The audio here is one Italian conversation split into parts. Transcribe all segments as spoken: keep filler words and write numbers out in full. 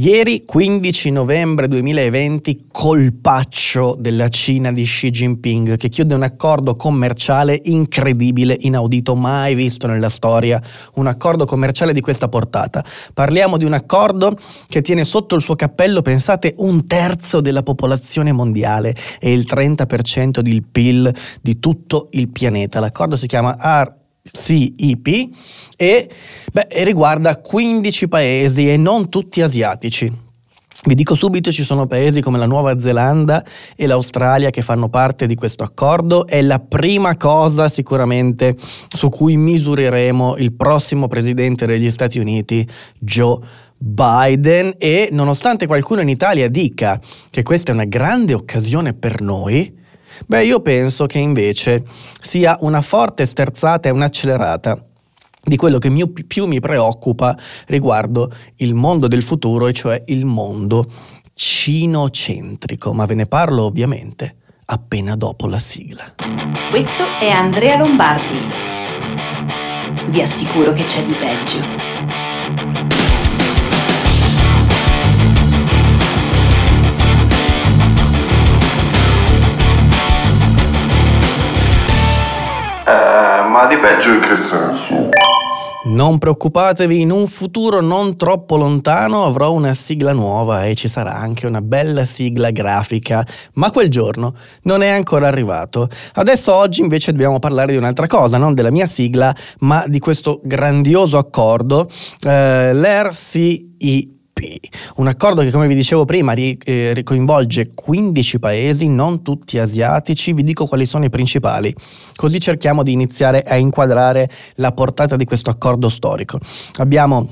Ieri, quindici novembre duemilaventi, colpaccio della Cina di Xi Jinping, che chiude un accordo commerciale incredibile, inaudito, mai visto nella storia, un accordo commerciale di questa portata. Parliamo di un accordo che tiene sotto il suo cappello, pensate, un terzo della popolazione mondiale e il trenta per cento del P I L di tutto il pianeta. L'accordo si chiama R C E P e beh, riguarda quindici paesi e non tutti asiatici. Vi dico subito, ci sono paesi come la Nuova Zelanda e l'Australia che fanno parte di questo accordo. È la prima cosa sicuramente su cui misureremo il prossimo presidente degli Stati Uniti, Joe Biden, e nonostante qualcuno in Italia dica che questa è una grande occasione per noi, beh, io penso che invece sia una forte sterzata e un'accelerata di quello che mio, più mi preoccupa riguardo il mondo del futuro, e cioè il mondo cinocentrico. Ma ve ne parlo ovviamente appena dopo la sigla. Questo è Andrea Lombardi. Vi assicuro che c'è di peggio. Ma di peggio in che senso? Non preoccupatevi, in un futuro non troppo lontano avrò una sigla nuova e ci sarà anche una bella sigla grafica, ma quel giorno non è ancora arrivato. Adesso oggi invece dobbiamo parlare di un'altra cosa, non della mia sigla, ma di questo grandioso accordo, eh, l'R C E P. Un accordo che, come vi dicevo prima, coinvolge quindici paesi, non tutti asiatici. Vi dico quali sono i principali, così cerchiamo di iniziare a inquadrare la portata di questo accordo storico. Abbiamo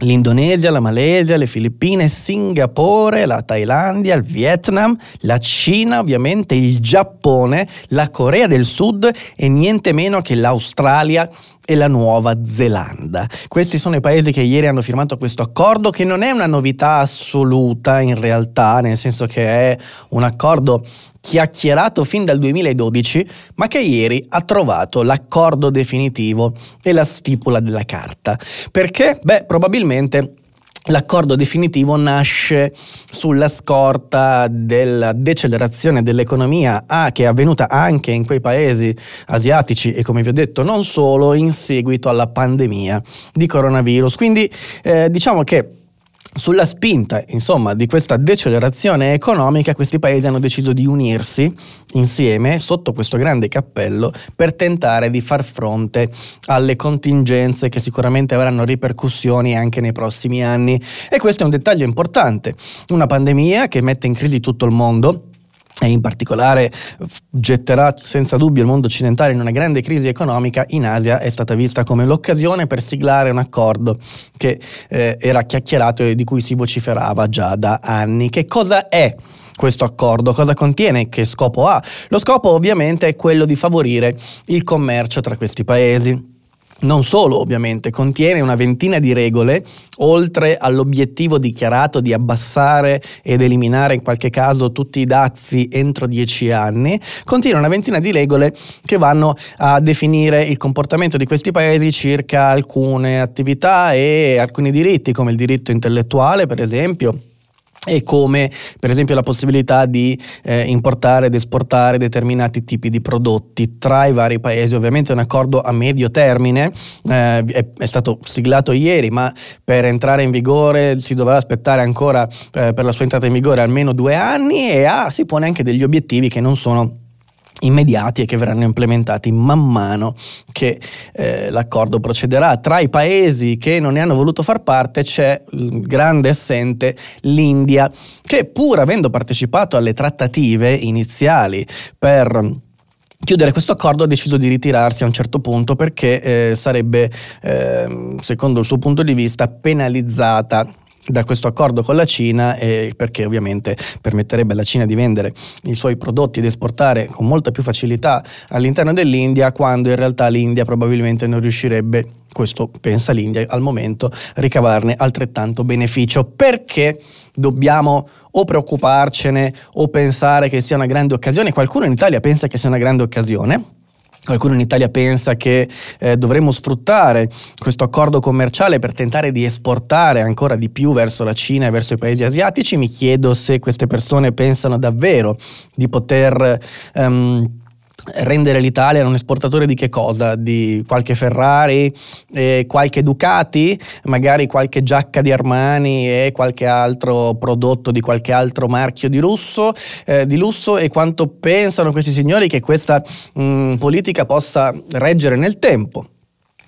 l'Indonesia, la Malesia, le Filippine, Singapore, la Thailandia, il Vietnam, la Cina, ovviamente il Giappone, la Corea del Sud e niente meno che l'Australia e la Nuova Zelanda. Questi sono i paesi che ieri hanno firmato questo accordo, che non è una novità assoluta in realtà, nel senso che è un accordo chiacchierato fin dal duemiladodici, ma che ieri ha trovato l'accordo definitivo e la stipula della carta. Perché? Beh, probabilmente l'accordo definitivo nasce sulla scorta della decelerazione dell'economia ah, che è avvenuta anche in quei paesi asiatici e, come vi ho detto, non solo, in seguito alla pandemia di coronavirus. Quindi eh, diciamo che sulla spinta, insomma, di questa decelerazione economica, questi paesi hanno deciso di unirsi insieme sotto questo grande cappello per tentare di far fronte alle contingenze che sicuramente avranno ripercussioni anche nei prossimi anni. E questo è un dettaglio importante. Una pandemia che mette in crisi tutto il mondo, e in particolare getterà senza dubbio il mondo occidentale in una grande crisi economica, in Asia è stata vista come l'occasione per siglare un accordo che eh, era chiacchierato e di cui si vociferava già da anni. Che cosa è questo accordo? Cosa contiene? Che scopo ha? Lo scopo ovviamente è quello di favorire il commercio tra questi paesi. Non solo, ovviamente, contiene una ventina di regole, oltre all'obiettivo dichiarato di abbassare ed eliminare in qualche caso tutti i dazi entro dieci anni, contiene una ventina di regole che vanno a definire il comportamento di questi paesi circa alcune attività e alcuni diritti, come il diritto intellettuale, per esempio, e come per esempio la possibilità di eh, importare ed esportare determinati tipi di prodotti tra i vari paesi. Ovviamente è un accordo a medio termine, eh, è, è stato siglato ieri, ma per entrare in vigore si dovrà aspettare ancora eh, per la sua entrata in vigore almeno due anni e ha, si pone anche degli obiettivi che non sono immediati e che verranno implementati man mano che eh, l'accordo procederà. Tra i paesi che non ne hanno voluto far parte c'è il grande assente, l'India, che pur avendo partecipato alle trattative iniziali per chiudere questo accordo ha deciso di ritirarsi a un certo punto perché eh, sarebbe, eh, secondo il suo punto di vista, penalizzata da questo accordo con la Cina, eh, perché ovviamente permetterebbe alla Cina di vendere i suoi prodotti ed esportare con molta più facilità all'interno dell'India, quando in realtà l'India probabilmente non riuscirebbe, questo pensa l'India al momento, ricavarne altrettanto beneficio. Perché dobbiamo o preoccuparcene o pensare che sia una grande occasione? Qualcuno in Italia pensa che sia una grande occasione. Qualcuno in Italia pensa che eh, dovremmo sfruttare questo accordo commerciale per tentare di esportare ancora di più verso la Cina e verso i paesi asiatici. Mi chiedo se queste persone pensano davvero di poter ehm, rendere l'Italia un esportatore di che cosa? Di qualche Ferrari, eh, qualche Ducati, magari qualche giacca di Armani e qualche altro prodotto di qualche altro marchio di lusso, eh, di lusso e quanto pensano questi signori che questa mh, politica possa reggere nel tempo.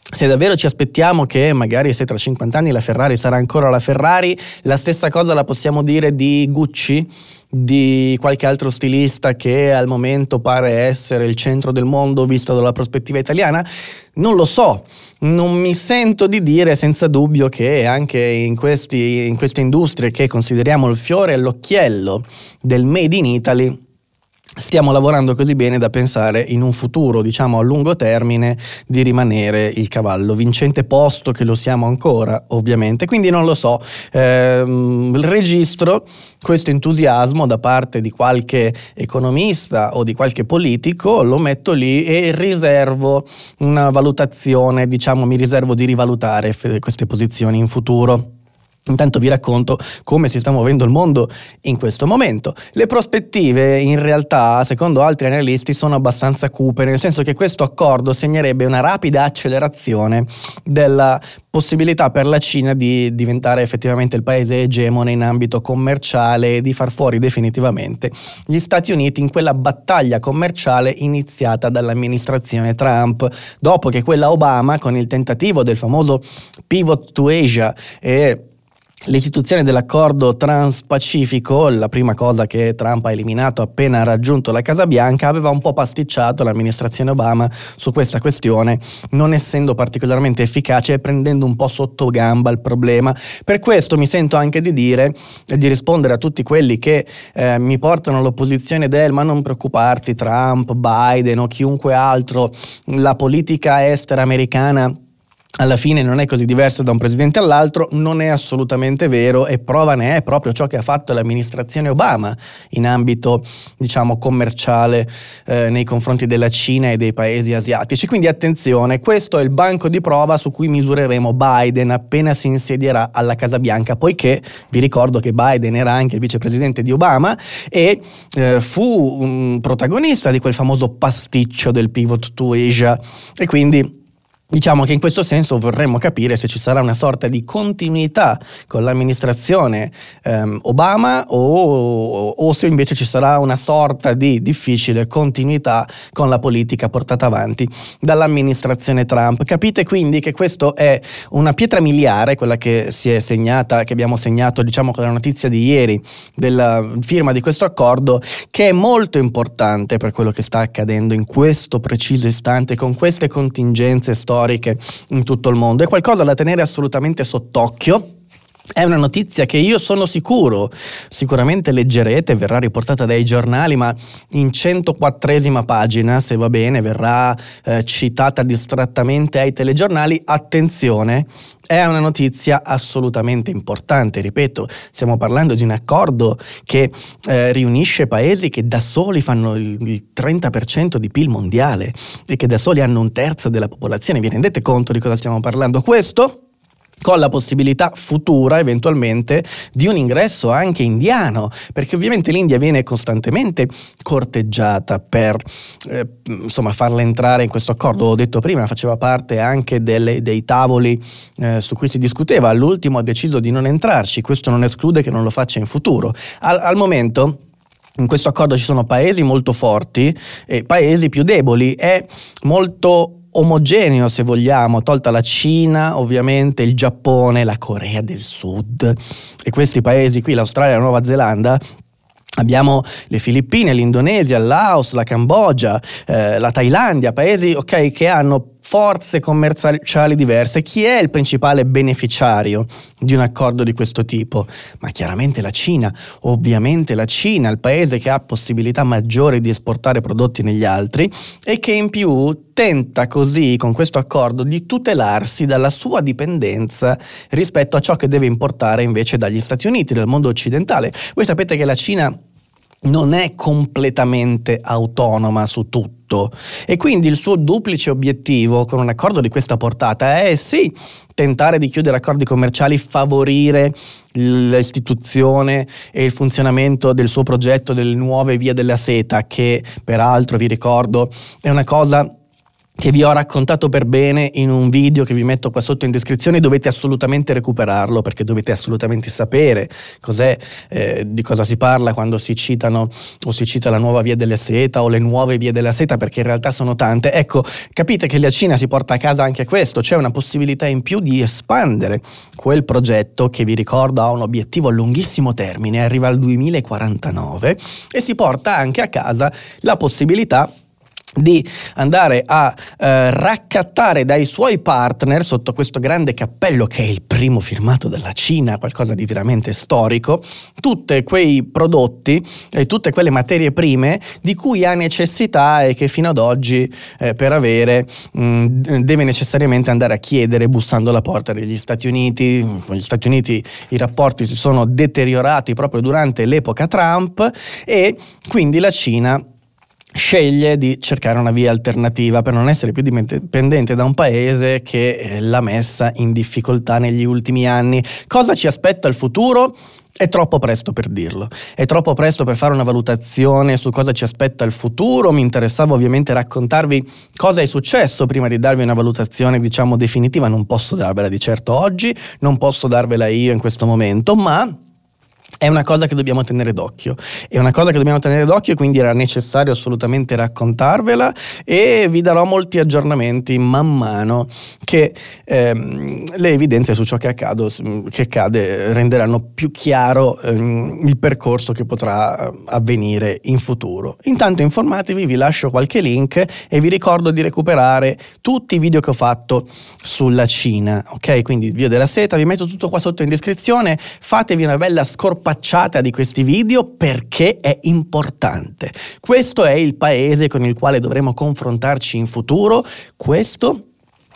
Se davvero ci aspettiamo che magari se tra cinquanta anni la Ferrari sarà ancora la Ferrari, la stessa cosa la possiamo dire di Gucci, di qualche altro stilista che al momento pare essere il centro del mondo visto dalla prospettiva italiana? Non lo so, non mi sento di dire senza dubbio che anche in, questi, in queste industrie che consideriamo il fiore e l'occhiello del Made in Italy stiamo lavorando così bene da pensare in un futuro, diciamo a lungo termine, di rimanere il cavallo vincente, posto che lo siamo ancora ovviamente. Quindi non lo so, ehm, registro questo entusiasmo da parte di qualche economista o di qualche politico, lo metto lì e riservo una valutazione, diciamo mi riservo di rivalutare queste posizioni in futuro. Intanto vi racconto come si sta muovendo il mondo in questo momento. Le prospettive in realtà, secondo altri analisti, sono abbastanza cupe, nel senso che questo accordo segnerebbe una rapida accelerazione della possibilità per la Cina di diventare effettivamente il paese egemone in ambito commerciale e di far fuori definitivamente gli Stati Uniti in quella battaglia commerciale iniziata dall'amministrazione Trump, dopo che quella Obama, con il tentativo del famoso Pivot to Asia e l'istituzione dell'accordo transpacifico, la prima cosa che Trump ha eliminato appena raggiunto la Casa Bianca, aveva un po' pasticciato l'amministrazione Obama su questa questione, non essendo particolarmente efficace e prendendo un po' sotto gamba il problema. Per questo mi sento anche di dire e di rispondere a tutti quelli che eh, mi portano all'opposizione del ma non preoccuparti, Trump, Biden o chiunque altro, la politica estera americana alla fine non è così diverso da un presidente all'altro, non è assolutamente vero, e prova ne è proprio ciò che ha fatto l'amministrazione Obama in ambito, diciamo, commerciale eh, nei confronti della Cina e dei paesi asiatici. Quindi attenzione, questo è il banco di prova su cui misureremo Biden appena si insedierà alla Casa Bianca, poiché vi ricordo che Biden era anche il vicepresidente di Obama e eh, fu un protagonista di quel famoso pasticcio del Pivot to Asia, e quindi diciamo che in questo senso vorremmo capire se ci sarà una sorta di continuità con l'amministrazione ehm, Obama o, o se invece ci sarà una sorta di difficile continuità con la politica portata avanti dall'amministrazione Trump. Capite quindi che questo è una pietra miliare, quella che si è segnata, che abbiamo segnato diciamo con la notizia di ieri della firma di questo accordo, che è molto importante per quello che sta accadendo in questo preciso istante con queste contingenze storiche in tutto il mondo. È qualcosa da tenere assolutamente sott'occhio. È una notizia che io sono sicuro, sicuramente leggerete, verrà riportata dai giornali, ma in centoquattresima pagina, se va bene, verrà eh, citata distrattamente ai telegiornali. Attenzione, è una notizia assolutamente importante, ripeto, stiamo parlando di un accordo che eh, riunisce paesi che da soli fanno il trenta per cento di P I L mondiale e che da soli hanno un terzo della popolazione. Vi rendete conto di cosa stiamo parlando? Questo con la possibilità futura eventualmente di un ingresso anche indiano, perché ovviamente l'India viene costantemente corteggiata per eh, insomma farla entrare in questo accordo. Ho detto prima, faceva parte anche delle, dei tavoli eh, su cui si discuteva, all'ultimo ha deciso di non entrarci, questo non esclude che non lo faccia in futuro. Al, al momento in questo accordo ci sono paesi molto forti e paesi più deboli, è molto omogeneo se vogliamo, tolta la Cina, ovviamente il Giappone, la Corea del Sud e questi paesi qui, l'Australia, la Nuova Zelanda. Abbiamo le Filippine, l'Indonesia, il Laos, la Cambogia, eh, la Thailandia, paesi ok che hanno forze commerciali diverse. Chi è il principale beneficiario di un accordo di questo tipo? Ma chiaramente la Cina, ovviamente la Cina, il paese che ha possibilità maggiori di esportare prodotti negli altri e che in più tenta così con questo accordo di tutelarsi dalla sua dipendenza rispetto a ciò che deve importare invece dagli Stati Uniti, dal mondo occidentale. Voi sapete che la Cina non è completamente autonoma su tutto. E quindi il suo duplice obiettivo con un accordo di questa portata è sì tentare di chiudere accordi commerciali, favorire l'istituzione e il funzionamento del suo progetto delle nuove vie della seta, che peraltro vi ricordo è una cosa che vi ho raccontato per bene in un video che vi metto qua sotto in descrizione. Dovete assolutamente recuperarlo, perché dovete assolutamente sapere cos'è, eh, di cosa si parla quando si citano o si cita la nuova via della seta o le nuove vie della seta, perché in realtà sono tante. Ecco, capite che la Cina si porta a casa anche questo, c'è una possibilità in più di espandere quel progetto che, vi ricordo, ha un obiettivo a lunghissimo termine, arriva al duemilaquarantanove, e si porta anche a casa la possibilità di andare a eh, raccattare dai suoi partner, sotto questo grande cappello che è il primo firmato dalla Cina, qualcosa di veramente storico, tutti quei prodotti e tutte quelle materie prime di cui ha necessità e che fino ad oggi eh, per avere mh, deve necessariamente andare a chiedere bussando alla porta degli Stati Uniti. Con gli Stati Uniti i rapporti si sono deteriorati proprio durante l'epoca Trump, e quindi la Cina sceglie di cercare una via alternativa per non essere più dipendente da un paese che l'ha messa in difficoltà negli ultimi anni. Cosa ci aspetta il futuro? È troppo presto per dirlo, è troppo presto per fare una valutazione su cosa ci aspetta il futuro. Mi interessava ovviamente raccontarvi cosa è successo prima di darvi una valutazione, diciamo, definitiva. Non posso darvela di certo oggi, non posso darvela io in questo momento, ma è una cosa che dobbiamo tenere d'occhio, è una cosa che dobbiamo tenere d'occhio e quindi era necessario assolutamente raccontarvela, e vi darò molti aggiornamenti man mano che ehm, le evidenze su ciò che accade, che accade renderanno più chiaro ehm, il percorso che potrà avvenire in futuro. Intanto informatevi, vi lascio qualche link e vi ricordo di recuperare tutti i video che ho fatto sulla Cina, ok? Quindi Via della Seta, vi metto tutto qua sotto in descrizione, fatevi una bella scorpacciata di questi video perché è importante. Questo è il paese con il quale dovremo confrontarci in futuro, questo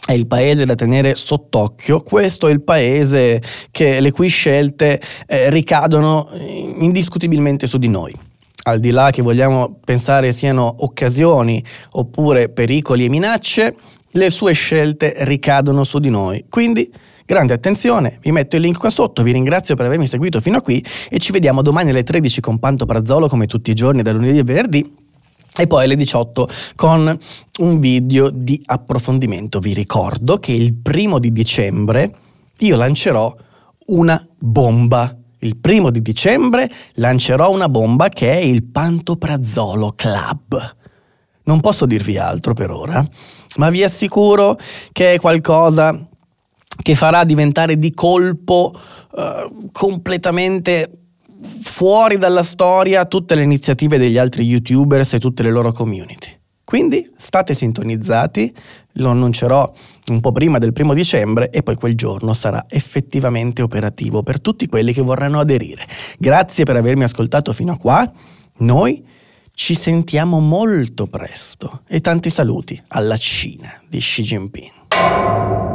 è il paese da tenere sott'occhio, questo è il paese che le cui scelte eh, ricadono indiscutibilmente su di noi. Al di là che vogliamo pensare siano occasioni oppure pericoli e minacce, le sue scelte ricadono su di noi. Quindi grande attenzione, vi metto il link qua sotto, vi ringrazio per avermi seguito fino a qui e ci vediamo domani alle tredici con Panto Prazzolo, come tutti i giorni da lunedì a venerdì, e poi alle diciotto con un video di approfondimento. Vi ricordo che il primo di dicembre io lancerò una bomba. Il primo di dicembre lancerò una bomba che è il Panto Prazzolo Club. Non posso dirvi altro per ora, ma vi assicuro che è qualcosa che farà diventare di colpo uh, completamente fuori dalla storia tutte le iniziative degli altri YouTubers e tutte le loro community. Quindi state sintonizzati, lo annuncerò un po' prima del primo dicembre e poi quel giorno sarà effettivamente operativo per tutti quelli che vorranno aderire. Grazie per avermi ascoltato fino a qua, noi ci sentiamo molto presto e tanti saluti alla Cina di Xi Jinping.